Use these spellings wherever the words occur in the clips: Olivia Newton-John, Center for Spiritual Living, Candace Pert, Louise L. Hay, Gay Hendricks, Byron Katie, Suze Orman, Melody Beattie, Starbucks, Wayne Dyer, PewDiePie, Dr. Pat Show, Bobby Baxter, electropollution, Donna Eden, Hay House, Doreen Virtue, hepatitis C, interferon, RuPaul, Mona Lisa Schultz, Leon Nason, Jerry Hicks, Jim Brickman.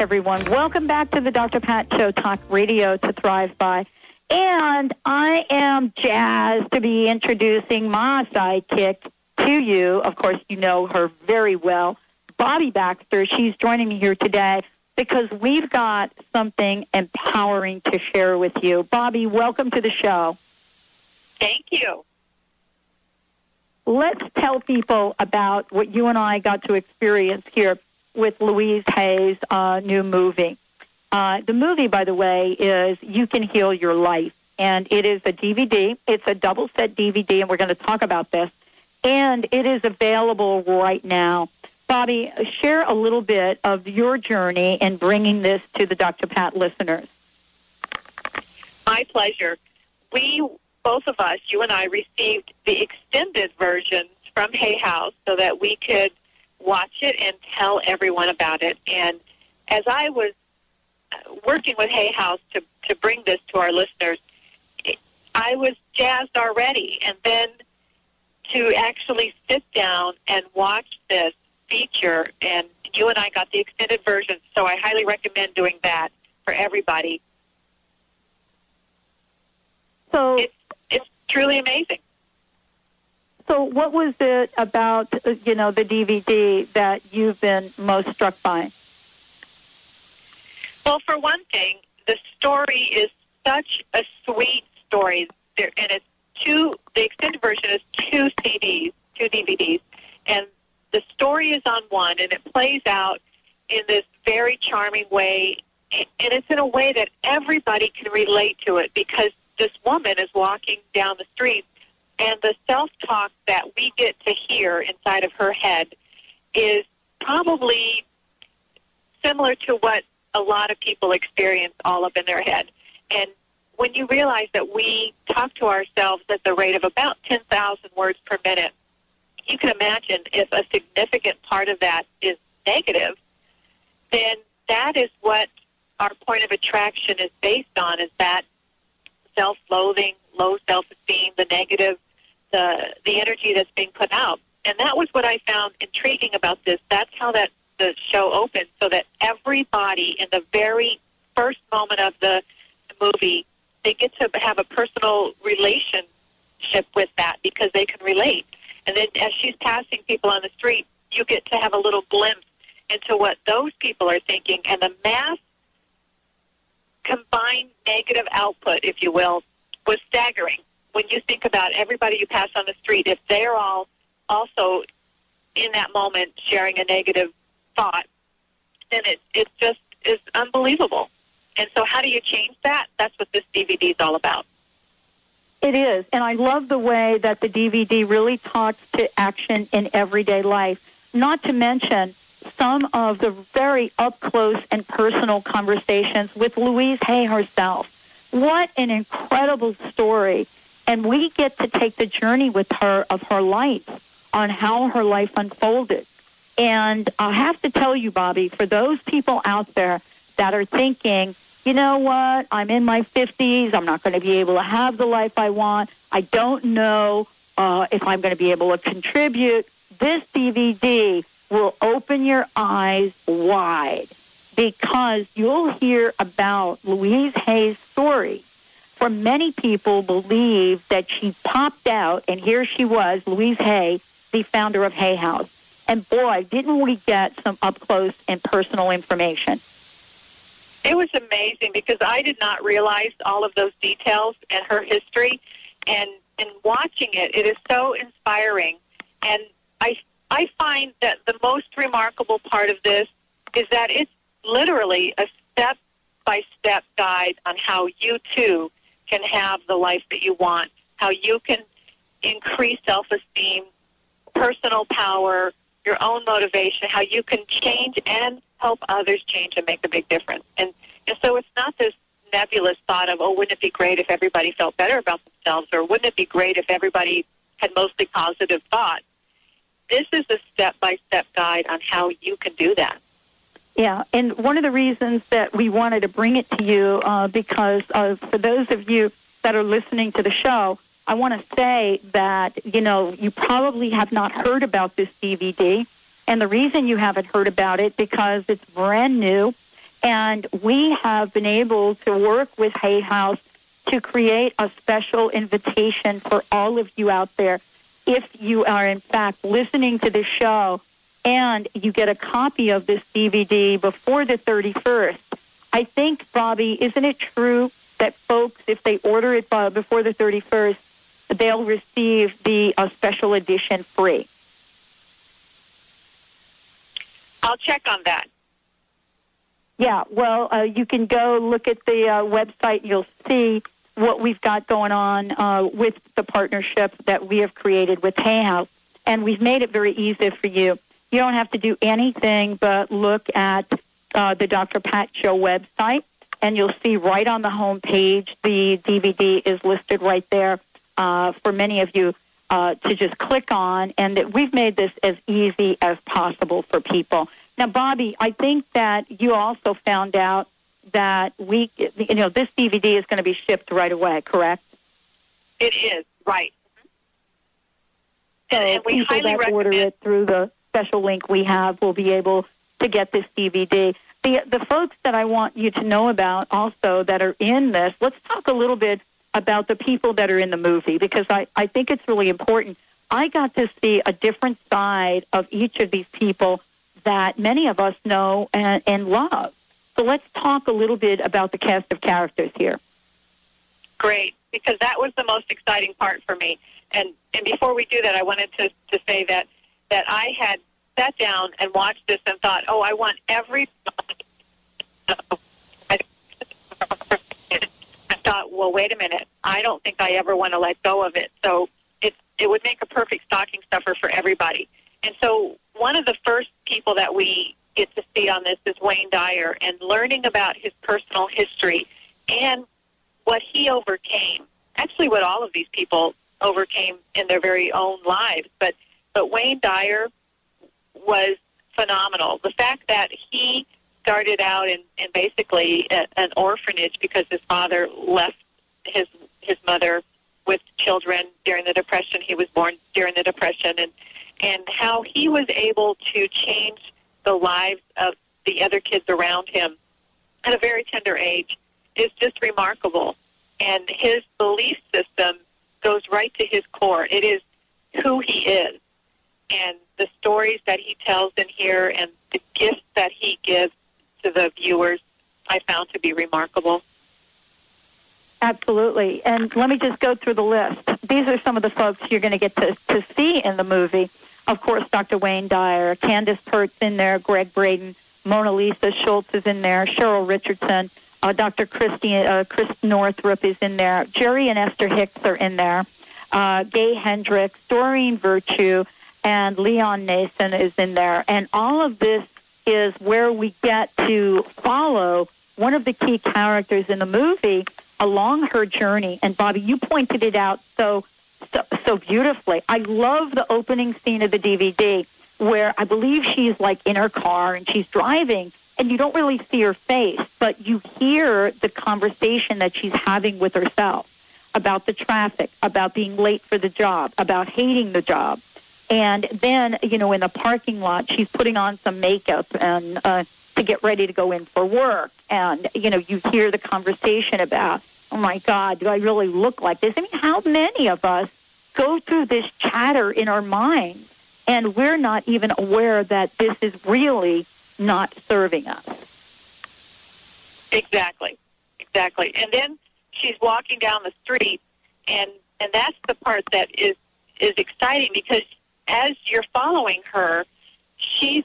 everyone. Welcome back to the Dr. Pat Show, Talk Radio to Thrive By. And I am jazzed to be introducing my sidekick to you. Of course, you know her very well, Bobby Baxter. She's joining me here today because we've got something empowering to share with you. Bobby, welcome to the show. Thank you. Let's tell people about what you and I got to experience here with Louise Hay's new movie. The movie, by the way, is You Can Heal Your Life, and it is a DVD. It's a double-set DVD, and we're going to talk about this, and it is available right now. Bobby, share a little bit of your journey in bringing this to the Dr. Pat listeners. My pleasure. Both of us, you and I, received the extended versions from Hay House so that we could watch it and tell everyone about it. And as I was working with Hay House to bring this to our listeners, I was jazzed already. And then to actually sit down and watch this feature, and you and I got the extended version, so I highly recommend doing that for everybody. So it's truly amazing. So what was it about, you know, the DVD that you've been most struck by? Well, for one thing, the story is such a sweet story. The extended version is two DVDs, and the story is on one, and it plays out in this very charming way, and it's in a way that everybody can relate to it, because this woman is walking down the street, and the self-talk that we get to hear inside of her head is probably similar to what a lot of people experience all up in their head. And when you realize that we talk to ourselves at the rate of about 10,000 words per minute, you can imagine if a significant part of that is negative, then that is what our point of attraction is based on, is that self-loathing, low self-esteem, the negative, the energy that's being put out. And that was what I found intriguing about this. That's how the show opened, so that everybody in the very first moment of the movie, they get to have a personal relationship with that because they can relate. And then as she's passing people on the street, you get to have a little glimpse into what those people are thinking. And the mass combined negative output, if you will, was staggering. When you think about everybody you pass on the street, if they're all also in that moment sharing a negative thought, then it just is unbelievable. And so how do you change that? That's what this DVD is all about. It is, and I love the way that the DVD really talks to action in everyday life, not to mention some of the very up-close and personal conversations with Louise Hay herself. What an incredible story. And we get to take the journey with her of her life on how her life unfolded. And I have to tell you, Bobby, for those people out there that are thinking, you know what, I'm in my 50s, I'm not going to be able to have the life I want, I don't know if I'm going to be able to contribute, this DVD will open your eyes wide, because you'll hear about Louise Hay's story. For many people believe that she popped out, and here she was, Louise Hay, the founder of Hay House. And boy, didn't we get some up-close and personal information. It was amazing, because I did not realize all of those details and her history. And in watching it, it is so inspiring. And I find that the most remarkable part of this is that it's literally a step-by-step guide on how you, too, can have the life that you want, how you can increase self-esteem, personal power, your own motivation, how you can change and help others change and make a big difference. And so it's not this nebulous thought of, oh, wouldn't it be great if everybody felt better about themselves, or wouldn't it be great if everybody had mostly positive thoughts? This is a step-by-step guide on how you can do that. Yeah, and one of the reasons that we wanted to bring it to you, because for those of you that are listening to the show, I want to say that, you know, you probably have not heard about this DVD. And the reason you haven't heard about it, because it's brand new. And we have been able to work with Hay House to create a special invitation for all of you out there. If you are, in fact, listening to the show and you get a copy of this DVD before the 31st, I think, Bobby, isn't it true that folks, if they order it before the 31st, they'll receive the special edition free? I'll check on that. Yeah, well, you can go look at the website. You'll see what we've got going on with the partnership that we have created with Hay House. And we've made it very easy for you. You don't have to do anything but look at the Dr. Pat Show website, and you'll see right on the home page the DVD is listed right there for many of you to just click on, and that we've made this as easy as possible for people. Now, Bobby, I think that you also found out that this DVD is going to be shipped right away, correct? It is, right. So and we people that order it through the special link we have will be able to get this DVD. The folks that I want you to know about also that are in this, let's talk a little bit about the people that are in the movie, because I think it's really important. I got to see a different side of each of these people that many of us know and love. So let's talk a little bit about the cast of characters here. Great, because that was the most exciting part for me. And before we do that, I wanted to say that I had sat down and watched this and thought, oh, I want everybody. I thought, well, wait a minute. I don't think I ever want to let go of it. So it would make a perfect stocking stuffer for everybody. And so one of the first people that we get to see on this is Wayne Dyer, and learning about his personal history and what he overcame, actually what all of these people overcame in their very own lives. But Wayne Dyer was phenomenal. The fact that he started out in basically an orphanage because his father left his mother with children during the Depression. He was born during the Depression, and how he was able to change the lives of the other kids around him at a very tender age is just remarkable. And his belief system goes right to his core. It is who he is. And the stories that he tells in here and the gifts that he gives to the viewers, I found to be remarkable. Absolutely. And let me just go through the list. These are some of the folks you're going to get to see in the movie. Of course, Dr. Wayne Dyer, Candace Pert's in there, Greg Braden, Mona Lisa Schultz is in there, Cheryl Richardson, Dr. Chris Northrup is in there, Jerry and Esther Hicks are in there, Gay Hendricks, Doreen Virtue, and Leon Nason is in there. And all of this is where we get to follow one of the key characters in the movie along her journey. And, Bobby, you pointed it out so beautifully. I love the opening scene of the DVD where I believe she's like in her car and she's driving and you don't really see her face, but you hear the conversation that she's having with herself about the traffic, about being late for the job, about hating the job. And then, in the parking lot, she's putting on some makeup and to get ready to go in for work. And, you hear the conversation about, oh, my God, do I really look like this? I mean, how many of us go through this chatter in our minds, and we're not even aware that this is really not serving us? Exactly. And then she's walking down the street, and that's the part that is exciting, because as you're following her, she's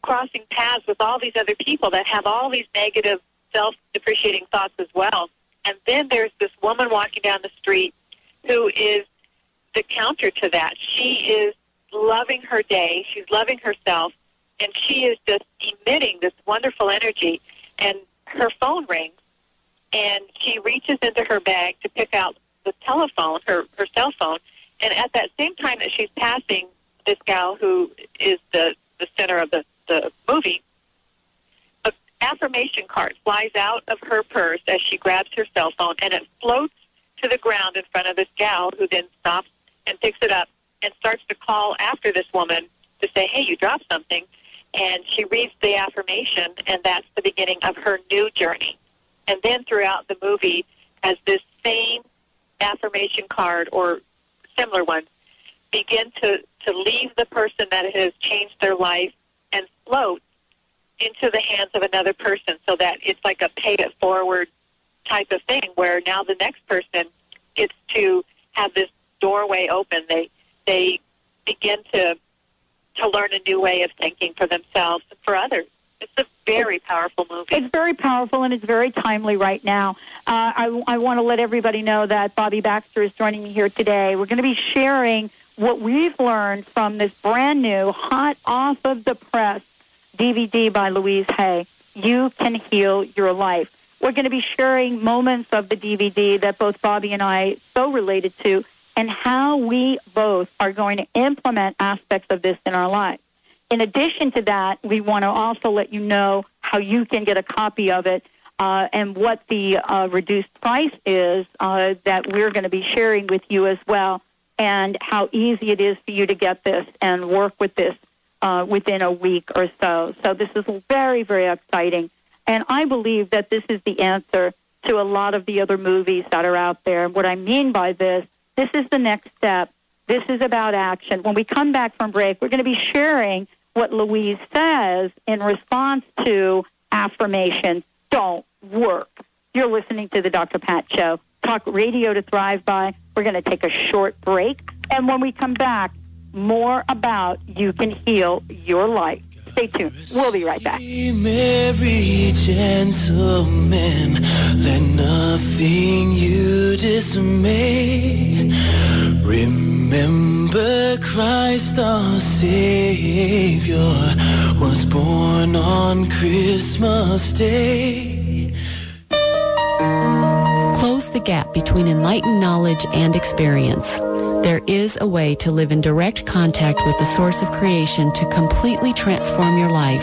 crossing paths with all these other people that have all these negative, self-depreciating thoughts as well. And then there's this woman walking down the street who is the counter to that. She is loving her day. She's loving herself. And she is just emitting this wonderful energy. And her phone rings. And she reaches into her bag to pick out the telephone, her cell phone. And at that same time that she's passing this gal who is the center of the movie, affirmation card flies out of her purse as she grabs her cell phone, and it floats to the ground in front of this gal, who then stops and picks it up and starts to call after this woman to say, hey, you dropped something. and she reads the affirmation, and that's the beginning of her new journey. And then throughout the movie, as this same affirmation card or similar one begin to leave the person that has changed their life and float into the hands of another person, so that it's like a pay it forward type of thing, where now the next person gets to have this doorway open. They begin to learn a new way of thinking for themselves and for others. It's a very powerful movie. It's very powerful, and it's very timely right now. I want to let everybody know that Bobby Baxter is joining me here today. We're going to be sharing what we've learned from this brand new, hot off of the press DVD by Louise Hay, You Can Heal Your Life. We're going to be sharing moments of the DVD that both Bobby and I so related to, and how we both are going to implement aspects of this in our lives. In addition to that, we want to also let you know how you can get a copy of it and what the reduced price is that we're going to be sharing with you as well, and how easy it is for you to get this and work with this within a week or so. So this is very, very exciting. And I believe that this is the answer to a lot of the other movies that are out there. And what I mean by this is the next step. This is about action. When we come back from break, we're going to be sharing what Louise says in response to affirmations don't work. You're listening to the Dr. Pat Show, talk radio to thrive by. We're going to take a short break. And when we come back, more about You Can Heal Your Life. Stay tuned. We'll be right back. Merry gentlemen, let nothing you dismay. Remember Christ our Savior was born on Christmas Day. Close the gap between enlightened knowledge and experience. There is a way to live in direct contact with the source of creation to completely transform your life.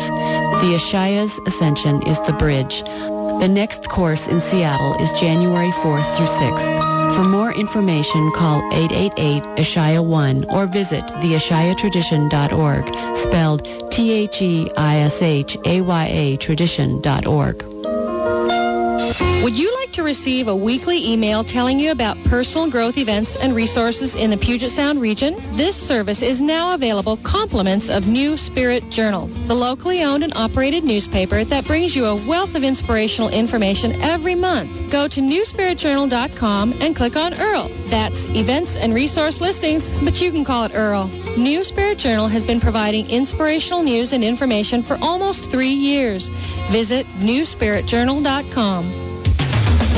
The Ashaya's Ascension is the bridge. The next course in Seattle is January 4th through 6th. For more information, call 888-ASHAYA1 or visit theashayatradition.org, spelled T-H-E-I-S-H-A-Y-A tradition.org. Would you like to receive a weekly email telling you about personal growth events and resources in the Puget Sound region? This service is now available, compliments of New Spirit Journal, the locally owned and operated newspaper that brings you a wealth of inspirational information every month. Go to newspiritjournal.com and click on Earl. That's events and resource listings, but you can call it Earl. New Spirit Journal has been providing inspirational news and information for almost 3 years. Visit newspiritjournal.com.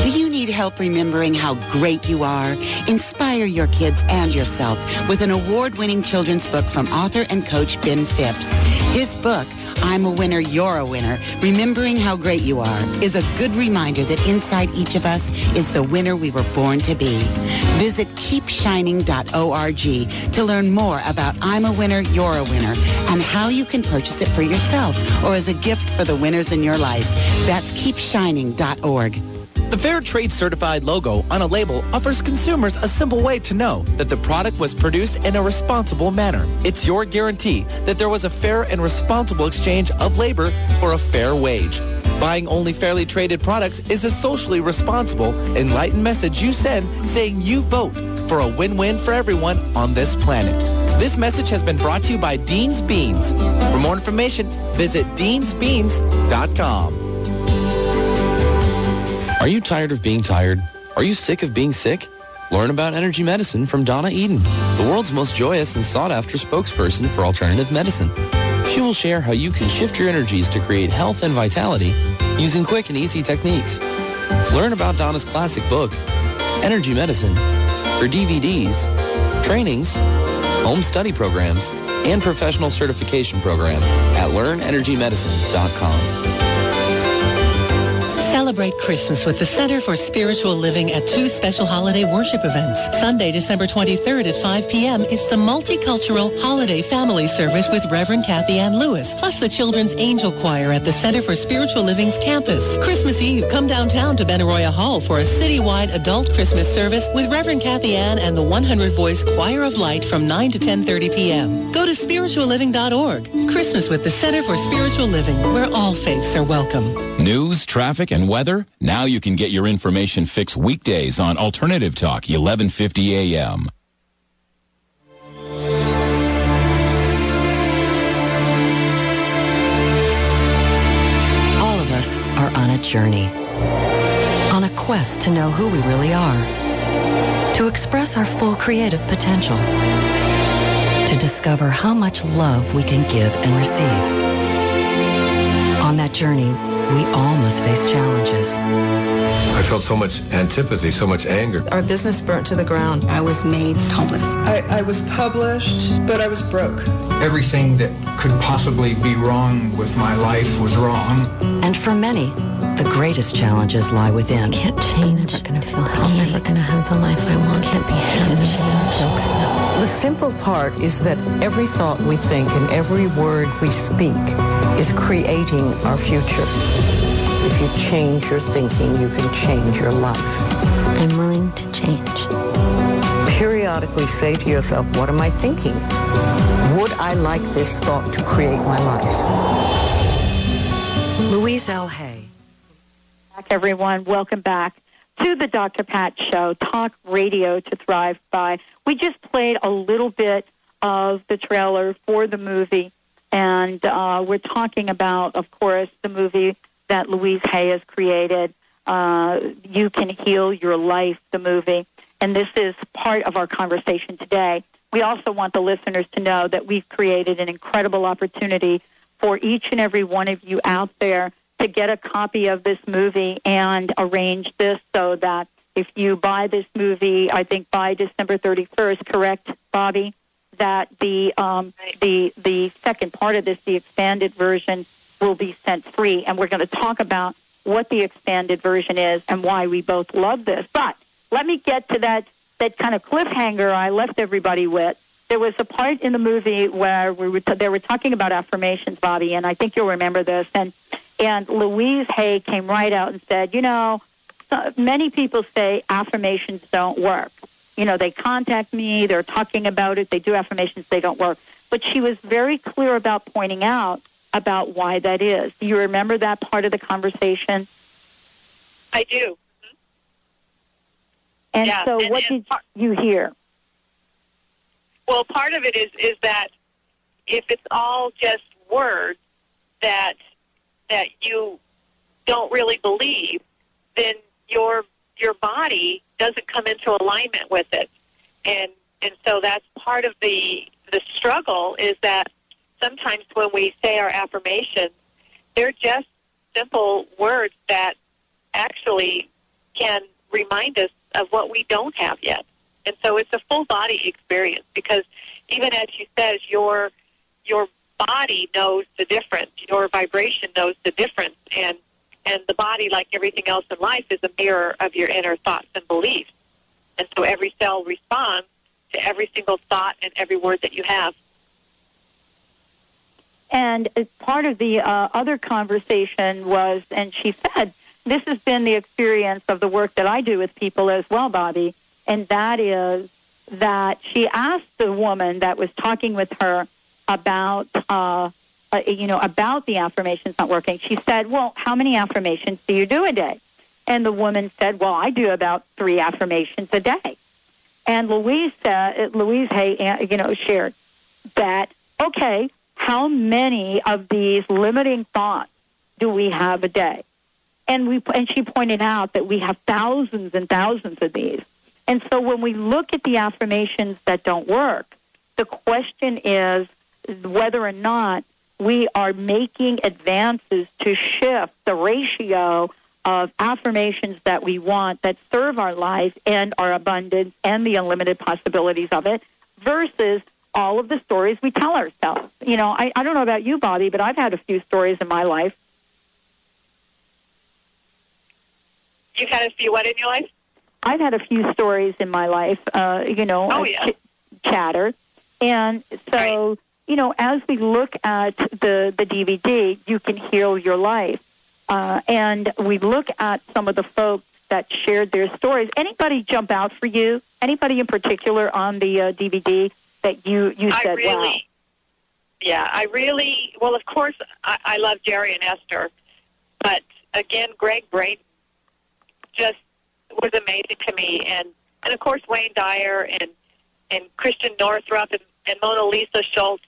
Do you need help remembering how great you are? Inspire your kids and yourself with an award-winning children's book from author and coach Ben Phipps. His book, I'm a Winner, You're a Winner, Remembering How Great You Are, is a good reminder that inside each of us is the winner we were born to be. Visit keepshining.org to learn more about I'm a Winner, You're a Winner, and how you can purchase it for yourself or as a gift for the winners in your life. That's keepshining.org. The Fair Trade Certified logo on a label offers consumers a simple way to know that the product was produced in a responsible manner. It's your guarantee that there was a fair and responsible exchange of labor for a fair wage. Buying only fairly traded products is a socially responsible, enlightened message you send saying you vote for a win-win for everyone on this planet. This message has been brought to you by Dean's Beans. For more information, visit deansbeans.com. Are you tired of being tired? Are you sick of being sick? Learn about energy medicine from Donna Eden, the world's most joyous and sought-after spokesperson for alternative medicine. She will share how you can shift your energies to create health and vitality using quick and easy techniques. Learn about Donna's classic book, Energy Medicine, her DVDs, trainings, home study programs, and professional certification program at LearnEnergyMedicine.com. Celebrate Christmas with the Center for Spiritual Living at two special holiday worship events. Sunday, December 23rd at 5 p.m. is the Multicultural Holiday Family Service with Reverend Kathy Ann Lewis, plus the Children's Angel Choir at the Center for Spiritual Living's campus. Christmas Eve, come downtown to Benaroya Hall for a citywide adult Christmas service with Reverend Kathy Ann and the 100 Voice Choir of Light from 9 to 10:30 p.m. Go to spiritualliving.org. Christmas with the Center for Spiritual Living, where all faiths are welcome. News, traffic, and weather? Now you can get your information fixed weekdays on Alternative Talk, 1150 a.m. All of us are on a journey, on a quest to know who we really are, to express our full creative potential, to discover how much love we can give and receive. On that journey, we all must face challenges. I felt so much antipathy, so much anger. Our business burnt to the ground. I was made homeless. I was published, but I was broke. Everything that could possibly be wrong with my life was wrong. And for many, the greatest challenges lie within. I can't change. I'm never going to feel healthy. I'm never going to have the life I want. I can't be happy. The simple part is that every thought we think and every word we speak is creating our future. If you change your thinking, you can change your life. I'm willing to change. Periodically say to yourself, what am I thinking? Would I like this thought to create my life? Louise L. Hay. Back, everyone. Welcome back to the Dr. Pat Show, Talk Radio to Thrive By. We just played a little bit of the trailer for the movie. And we're talking about, of course, the movie that Louise Hay has created, You Can Heal Your Life, the movie. And this is part of our conversation today. We also want the listeners to know that we've created an incredible opportunity for each and every one of you out there to get a copy of this movie and arrange this so that if you buy this movie, I think by December 31st, correct, Bobby? That the second part of this, the expanded version, will be sent free. And we're going to talk about what the expanded version is and why we both love this. But let me get to that kind of cliffhanger I left everybody with. There was a part in the movie where they were talking about affirmations, Bobby, and I think you'll remember this. And Louise Hay came right out and said, you know, many people say affirmations don't work. You know, they contact me, they're talking about it, they do affirmations, they don't work. But she was very clear about pointing out about why that is. Do you remember that part of the conversation? I do. Mm-hmm. And yeah. So and, what did you hear? Well, part of it is that if it's all just words that you don't really believe, then your body doesn't come into alignment with it. And so that's part of the struggle, is that sometimes when we say our affirmations, they're just simple words that actually can remind us of what we don't have yet. And so it's a full body experience, because even as you said, your body knows the difference, your vibration knows the difference, and the body, like everything else in life, is a mirror of your inner thoughts and beliefs. And so every cell responds to every single thought and every word that you have. And as part of the other conversation was, and she said, this has been the experience of the work that I do with people as well, Bobby, and that is that she asked the woman that was talking with her about about the affirmations not working. She said, well, how many affirmations do you do a day? And the woman said, well, I do about 3 affirmations a day. And Louise Hay, shared that, okay, how many of these limiting thoughts do we have a day? And she pointed out that we have thousands and thousands of these. And so when we look at the affirmations that don't work, the question is whether or not we are making advances to shift the ratio of affirmations that we want, that serve our life and our abundance and the unlimited possibilities of it, versus all of the stories we tell ourselves. You know, I don't know about you, Bobby, but I've had a few stories in my life. You've had a few what in your life? I've had a few stories in my life, chatter. And so, as we look at the DVD, You Can Heal Your Life, and we look at some of the folks that shared their stories. Anybody jump out for you? Anybody in particular on the DVD that you said, wow? Yeah, of course, I love Jerry and Esther. But, again, Greg Braden just was amazing to me. And of course, Wayne Dyer and Christiane Northrup and Mona Lisa Schultz.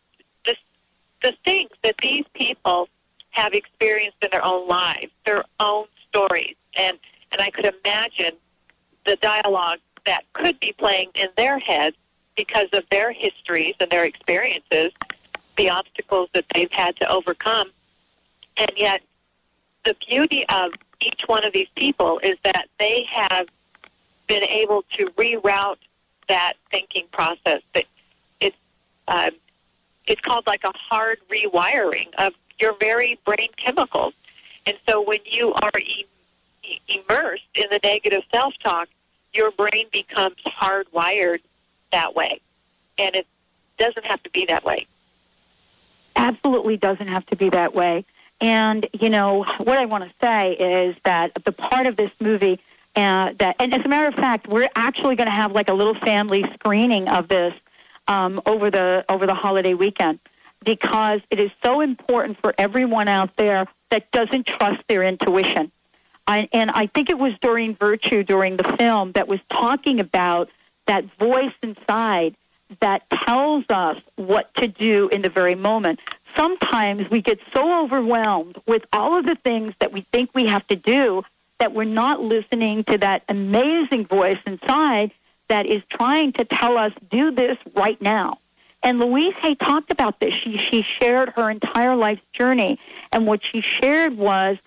The things that these people have experienced in their own lives, their own stories. And I could imagine the dialogue that could be playing in their heads because of their histories and their experiences, the obstacles that they've had to overcome. And yet the beauty of each one of these people is that they have been able to reroute that thinking process. It's called like a hard rewiring of your very brain chemicals. And so when you are immersed in the negative self-talk, your brain becomes hardwired that way. And it doesn't have to be that way. Absolutely doesn't have to be that way. And, what I want to say is that the part of this movie and as a matter of fact, we're actually going to have like a little family screening of this over the holiday weekend, because it is so important for everyone out there that doesn't trust their intuition. And I think it was Doreen Virtue during the film that was talking about that voice inside that tells us what to do in the very moment. Sometimes we get so overwhelmed with all of the things that we think we have to do that we're not listening to that amazing voice inside that is trying to tell us, do this right now. And Louise Hay talked about this. She shared her entire life's journey. And what she shared was,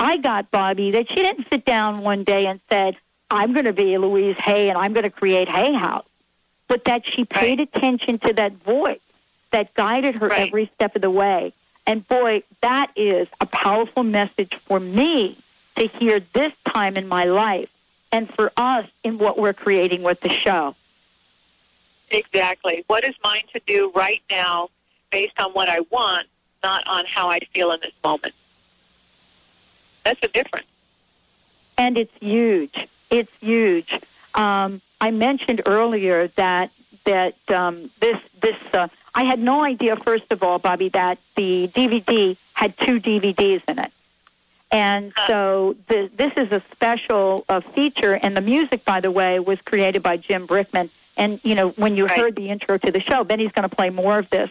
I got, Bobby, that she didn't sit down one day and said, I'm going to be Louise Hay and I'm going to create Hay House, but that she paid attention to that voice that guided her every step of the way. And boy, that is a powerful message for me to hear this time in my life and for us in what we're creating with the show. Exactly. What is mine to do right now based on what I want, not on how I feel in this moment? That's the difference. And it's huge. It's huge. I mentioned earlier that I had no idea, first of all, Bobby, that the DVD had two DVDs in it. And so this is a special feature, and the music, by the way, was created by Jim Brickman. And, when you heard the intro to the show, Benny's going to play more of this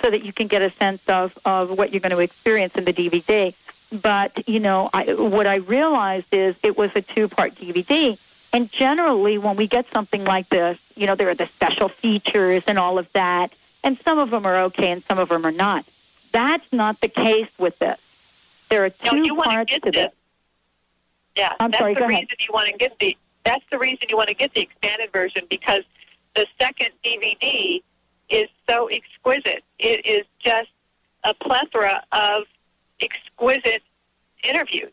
so that you can get a sense of what you're going to experience in the DVD. But, what I realized is it was a two-part DVD. And generally, when we get something like this, there are the special features and all of that. And some of them are okay and some of them are not. That's not the case with this. There are two parts to this. Yeah, that's the reason you want to get the expanded version, because the second DVD is so exquisite. It is just a plethora of exquisite interviews.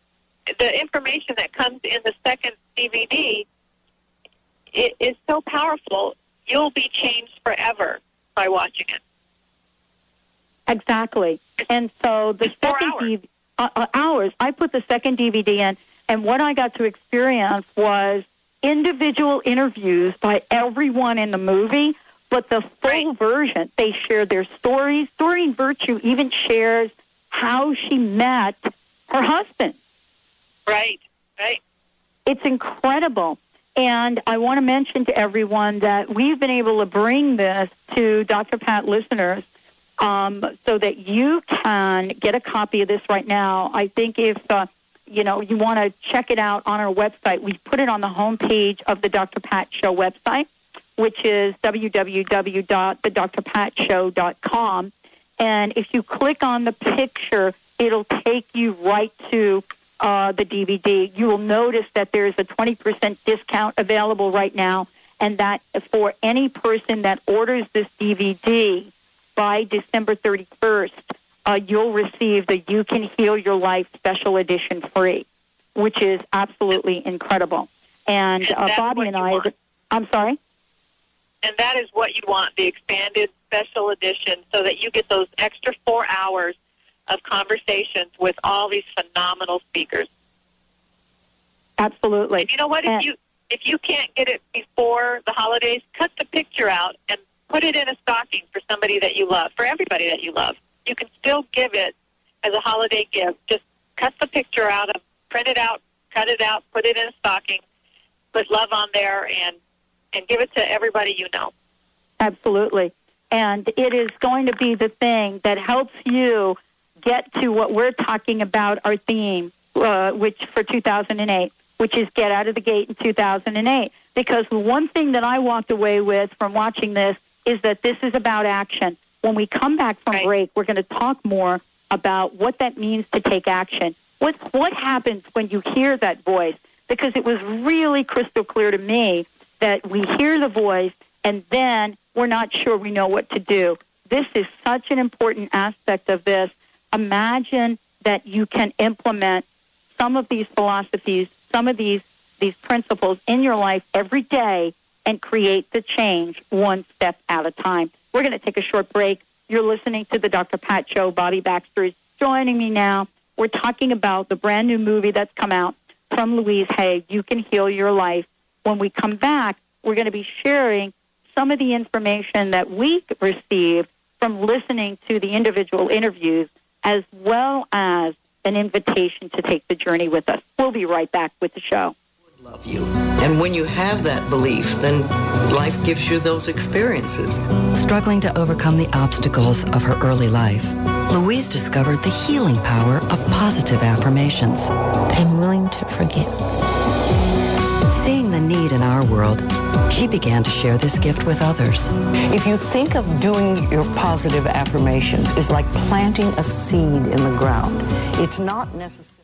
The information that comes in the second DVD is so powerful. You'll be changed forever by watching it. Exactly. And so the second DVD. Hours. I put the second DVD in, and what I got to experience was individual interviews by everyone in the movie, but the full version. They shared their stories. Doreen Virtue even shares how she met her husband. Right. It's incredible. And I want to mention to everyone that we've been able to bring this to Dr. Pat listeners, so that you can get a copy of this right now. I think if you want to check it out on our website, we put it on the homepage of the Dr. Pat Show website, which is www.thedrpatshow.com. And if you click on the picture, it'll take you right to the DVD. You will notice that there is a 20% discount available right now, and that for any person that orders this DVD, by December 31st, you'll receive the You Can Heal Your Life Special Edition free. which is absolutely incredible. And Bobby and I, I'm sorry? And that is what you want, the expanded special edition, so that you get those extra 4 hours of conversations with all these phenomenal speakers. Absolutely. And you know what? If you can't get it before the holidays, cut the picture out and put it in a stocking for somebody that you love, for everybody that you love. You can still give it as a holiday gift. Just cut the picture out, print it out, cut it out, put it in a stocking, put love on there, and give it to everybody you know. Absolutely. And it is going to be the thing that helps you get to what we're talking about, our theme, which for 2008, which is get out of the gate in 2008. Because the one thing that I walked away with from watching this is that this is about action. When we come back from break, we're going to talk more about what that means to take action. What happens when you hear that voice? Because it was really crystal clear to me that we hear the voice and then we're not sure we know what to do. This is such an important aspect of this. Imagine that you can implement some of these philosophies, some of these principles in your life every day and create the change one step at a time. We're going to take a short break. You're listening to the Dr. Pat Show. Bobby Baxter is joining me now. We're talking about the brand new movie that's come out from Louise Hay, You Can Heal Your Life. When we come back, we're going to be sharing some of the information that we received from listening to the individual interviews, as well as an invitation to take the journey with us. We'll be right back with the show. Love you. And when you have that belief, then life gives you those experiences. Struggling to overcome the obstacles of her early life, Louise discovered the healing power of positive affirmations. I'm willing to forgive. Seeing the need in our world, she began to share this gift with others. If you think of doing your positive affirmations, it's like planting a seed in the ground. It's not necessary.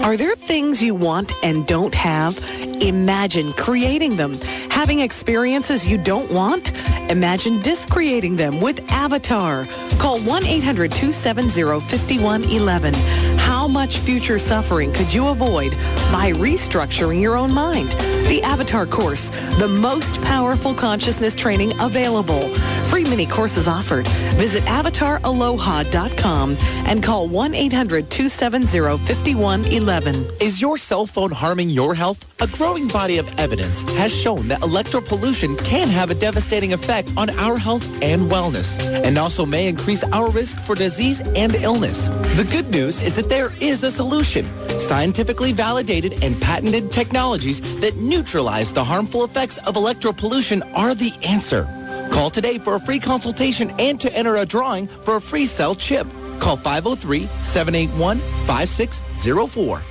Are there things you want and don't have? Imagine creating them. Having experiences you don't want? Imagine discreating them with Avatar. Call 1-800-270-5111. How much future suffering could you avoid by restructuring your own mind? The Avatar course, the most powerful consciousness training available. Free mini courses offered. Visit avataraloha.com and call 1-800-270-5111. Is your cell phone harming your health? A growing body of evidence has shown that electropollution can have a devastating effect on our health and wellness, and also may increase our risk for disease and illness. The good news is that there is a solution. Scientifically validated and patented technologies that neutralize the harmful effects of electropollution are the answer. Call today for a free consultation and to enter a drawing for a free cell chip. Call 503-781-5604.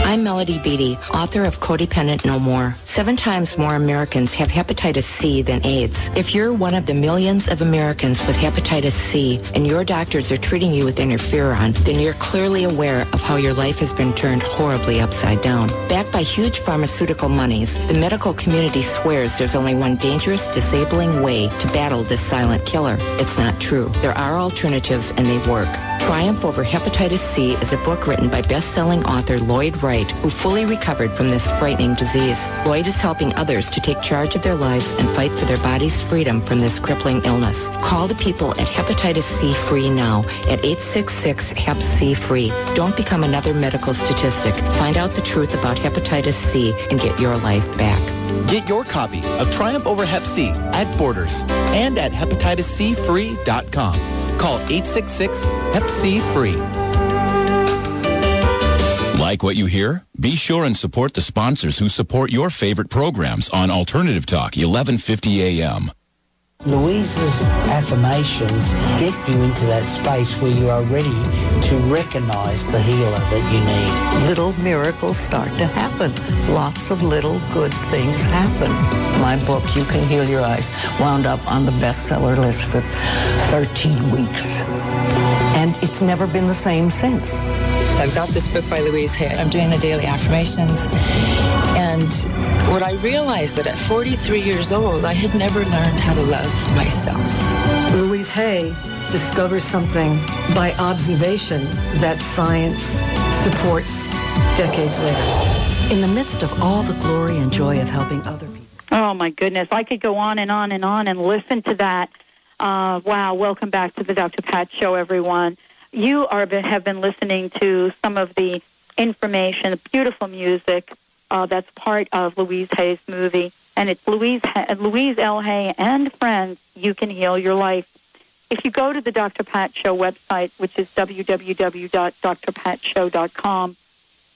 I'm Melody Beattie, author of Codependent No More. 7 times more Americans have hepatitis C than AIDS. If you're one of the millions of Americans with hepatitis C and your doctors are treating you with interferon, then you're clearly aware of how your life has been turned horribly upside down. Backed by huge pharmaceutical monies, the medical community swears there's only one dangerous, disabling way to battle this silent killer. It's not true. There are alternatives and they work. Triumph Over Hepatitis C is a book written by best-selling author Lloyd Wright Lloyd, who fully recovered from this frightening disease. Lloyd is helping others to take charge of their lives and fight for their body's freedom from this crippling illness. Call the people at Hepatitis C Free now at 866-HEP-C-FREE. Don't become another medical statistic. Find out the truth about hepatitis C and get your life back. Get your copy of Triumph Over Hep C at Borders and at hepatitiscfree.com. Call 866-HEP-C-FREE. Like what you hear? Be sure and support the sponsors who support your favorite programs on Alternative Talk, 1150 AM. Louise's affirmations get you into that space where you are ready to recognize the healer that you need. Little miracles start to happen. Lots of little good things happen. My book, You Can Heal Your Life, wound up on the bestseller list for 13 weeks. And it's never been the same since. I've got this book by Louise Hay. I'm doing the daily affirmations. And what I realized that at 43 years old, I had never learned how to love myself. Louise Hay discovers something by observation that science supports decades later. In the midst of all the glory and joy of helping other people. Oh, my goodness. I could go on and on and on and listen to that. Wow. Welcome back to the Dr. Pat Show, everyone. You have been listening to some of the information, beautiful music that's part of Louise Hay's movie. And it's Louise L. Hay and Friends, You Can Heal Your Life. If you go to the Dr. Pat Show website, which is www.drpatshow.com,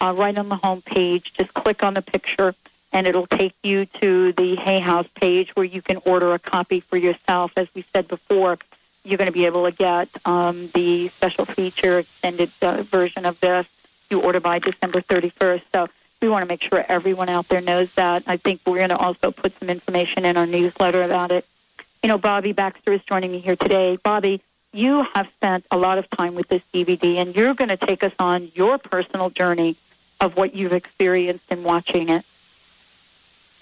right on the home page, just click on the picture, and it'll take you to the Hay House page where you can order a copy for yourself. As we said before, you're going to be able to get the special feature extended version of this. You order by December 31st. So we want to make sure everyone out there knows that. I think we're going to also put some information in our newsletter about it. You know, Bobby Baxter is joining me here today. Bobby, you have spent a lot of time with this DVD, and you're going to take us on your personal journey of what you've experienced in watching it.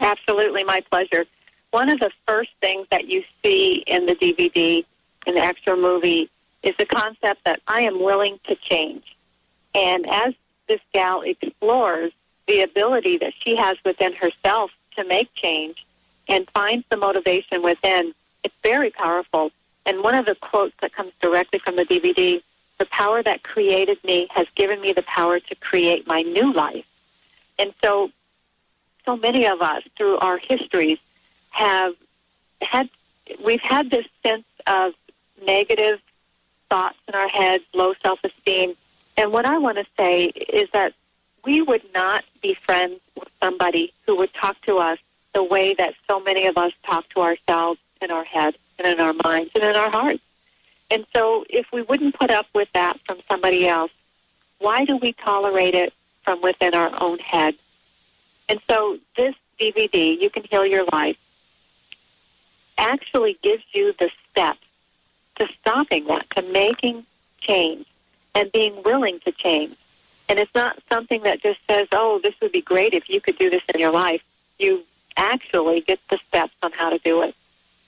Absolutely, my pleasure. One of the first things that you see in the DVD, in the actual movie, is the concept that I am willing to change. And as this gal explores the ability that she has within herself to make change and finds the motivation within, it's very powerful. And one of the quotes that comes directly from the DVD, the power that created me has given me the power to create my new life. And so many of us through our histories we've had this sense of negative thoughts in our heads, low self-esteem. And what I want to say is that we would not be friends with somebody who would talk to us the way that so many of us talk to ourselves in our head and in our minds and in our hearts. And so if we wouldn't put up with that from somebody else, why do we tolerate it from within our own head? And so this DVD, You Can Heal Your Life, actually gives you the steps to stopping that, to making change and being willing to change. And it's not something that just says, oh, this would be great if you could do this in your life. You actually get the steps on how to do it.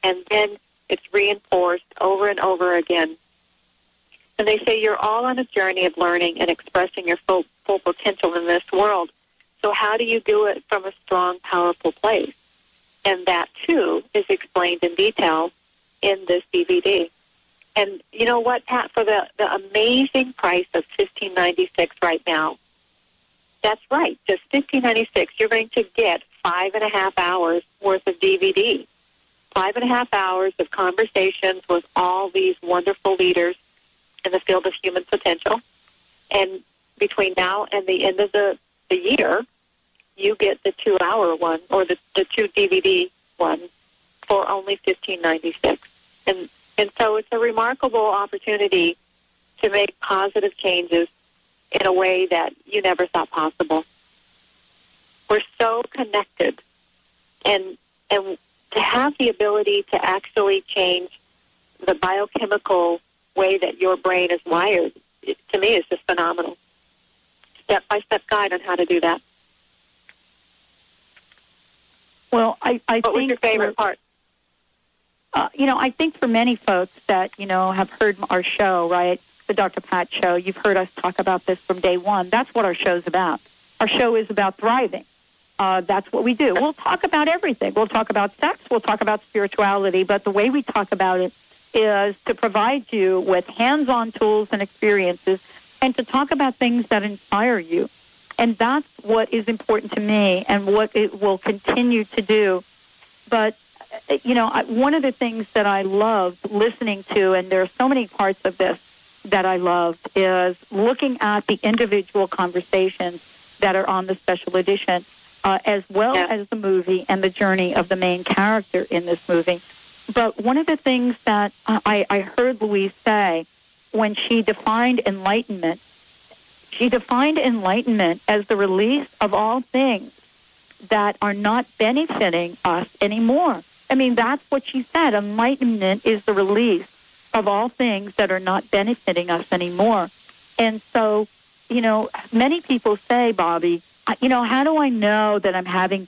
And then it's reinforced over and over again. And they say you're all on a journey of learning and expressing your full potential in this world. So how do you do it from a strong, powerful place? And that, too, is explained in detail in this DVD. And you know what, Pat, for the amazing price of $15.96 right now, that's right, just $15.96, you're going to get 5.5 hours worth of DVD, 5.5 hours of conversations with all these wonderful leaders in the field of human potential. And between now and the end of the year, you get the 2-hour one or the 2 DVD one for only $15.96. And so it's a remarkable opportunity to make positive changes in a way that you never thought possible. We're so connected. And to have the ability to actually change the biochemical way that your brain is wired, to me, is just phenomenal. Step-by-step guide on how to do that. Well, what was your favorite part? You know, I think for many folks that, you know, have heard our show, right, the Dr. Pat Show, you've heard us talk about this from day one. That's what our show's about. Our show is about thriving. That's what we do. We'll talk about everything. We'll talk about sex. We'll talk about spirituality. But the way we talk about it is to provide you with hands-on tools and experiences and to talk about things that inspire you. And that's what is important to me and what it will continue to do. But, you know, one of the things that I loved listening to, and there are so many parts of this that I loved, is looking at the individual conversations that are on the special edition, as well as the movie and the journey of the main character in this movie. But one of the things that I heard Louise say when she defined enlightenment, she defined enlightenment as the release of all things that are not benefiting us anymore. I mean, that's what she said. Enlightenment is the release of all things that are not benefiting us anymore. And so, you know, many people say, Bobby, you know, how do I know that I'm having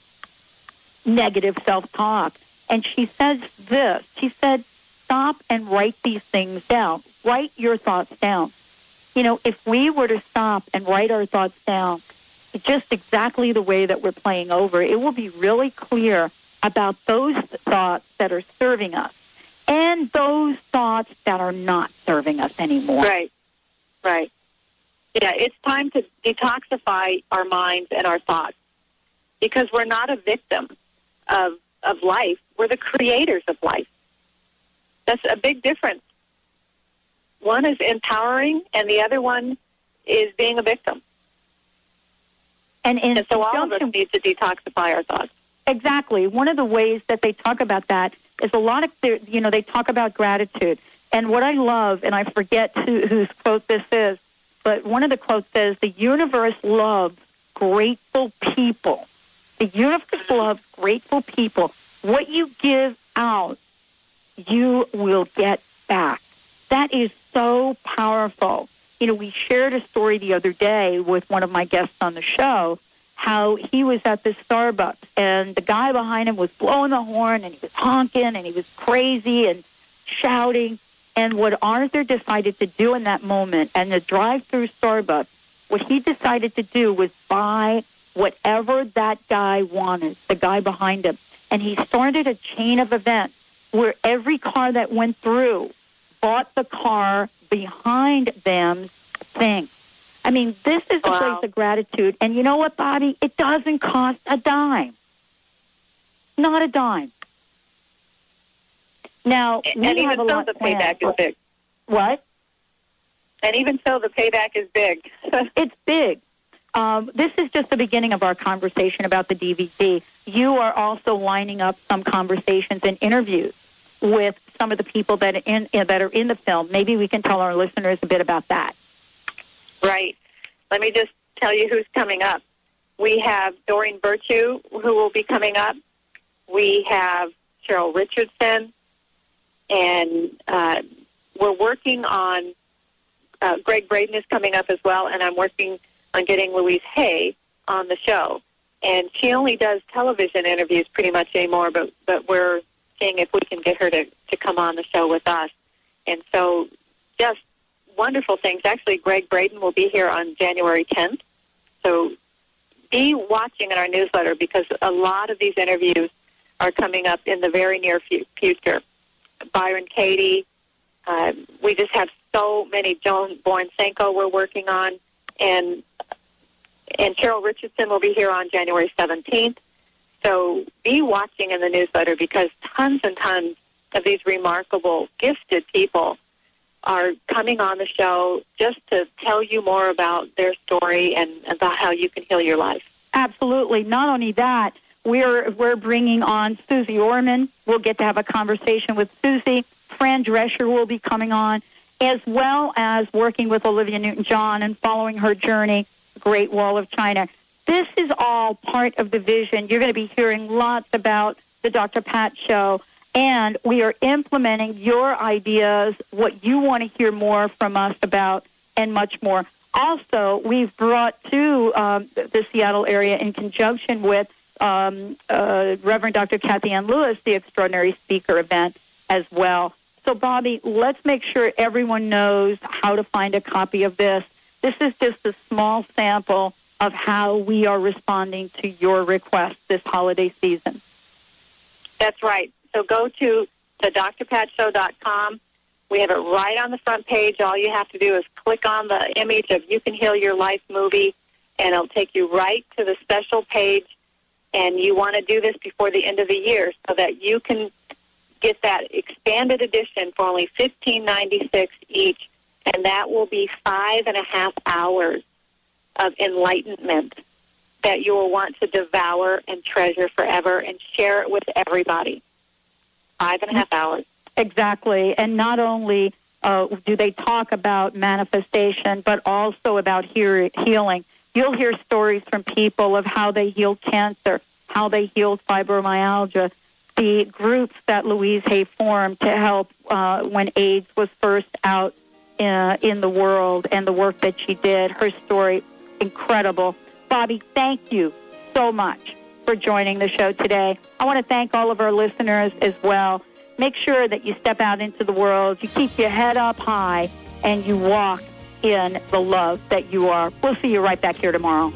negative self-talk? And she says this. She said, stop and write these things down. Write your thoughts down. You know, if we were to stop and write our thoughts down, just exactly the way that we're playing over, it will be really clear about those thoughts that are serving us and those thoughts that are not serving us anymore. Right, right. Yeah, it's time to detoxify our minds and our thoughts because we're not a victim of life. We're the creators of life. That's a big difference. One is empowering, and the other one is being a victim. And so all of us need to detoxify our thoughts. Exactly. One of the ways that they talk about that is a lot of, you know, they talk about gratitude. And what I love, and I forget whose quote this is, but one of the quotes says, the universe loves grateful people. The universe loves grateful people. What you give out, you will get back. That is so powerful. You know, we shared a story the other day with one of my guests on the show, how he was at this Starbucks, and the guy behind him was blowing the horn, and he was honking, and he was crazy and shouting. And what Arthur decided to do in that moment, and the drive-through Starbucks, what he decided to do was buy whatever that guy wanted, the guy behind him. And he started a chain of events where every car that went through bought the car behind them's thing. I mean, this is a place of gratitude. And you know what, Bobby? It doesn't cost a dime. Not a dime. Now, and even so, the payback is big. What? And even so, the payback is big. It's big. This is just the beginning of our conversation about the DVD. You are also lining up some conversations and interviews with some of the people that are in the film. Maybe we can tell our listeners a bit about that. Right. Let me just tell you who's coming up. We have Doreen Virtue, who will be coming up. We have Cheryl Richardson. And we're working on, Greg Braden is coming up as well, and I'm working on getting Louise Hay on the show. And she only does television interviews pretty much anymore, but we're seeing if we can get her to come on the show with us. And so just wonderful things. Actually, Greg Braden will be here on January 10th. So be watching in our newsletter because a lot of these interviews are coming up in the very near future. Byron Katie, we just have so many. Joan Borysenko we're working on, and Cheryl Richardson will be here on January 17th. So be watching in the newsletter because tons and tons of these remarkable, gifted people are coming on the show just to tell you more about their story and about how you can heal your life. Absolutely. Not only that, We're bringing on Suze Orman. We'll get to have a conversation with Suze. Fran Drescher will be coming on, as well as working with Olivia Newton-John and following her journey, Great Wall of China. This is all part of the vision. You're going to be hearing lots about the Dr. Pat Show, and we are implementing your ideas, what you want to hear more from us about, and much more. Also, we've brought to the Seattle area in conjunction with Reverend Dr. Kathy Ann Lewis, the Extraordinary Speaker event as well. So, Bobby, let's make sure everyone knows how to find a copy of this. This is just a small sample of how we are responding to your request this holiday season. That's right. So go to drpatshow.com. We have it right on the front page. All you have to do is click on the image of You Can Heal Your Life movie, and it'll take you right to the special page. And you want to do this before the end of the year so that you can get that expanded edition for only $15.96 each, and that will be 5.5 hours of enlightenment that you will want to devour and treasure forever and share it with everybody. 5.5 hours. Exactly. And not only do they talk about manifestation, but also about healing. You'll hear stories from people of how they healed cancer, how they healed fibromyalgia, the groups that Louise Hay formed to help when AIDS was first out in the world, and the work that she did. Her story, incredible. Bobby, thank you so much for joining the show today. I want to thank all of our listeners as well. Make sure that you step out into the world, you keep your head up high, and you walk in the love that you are. We'll see you right back here tomorrow.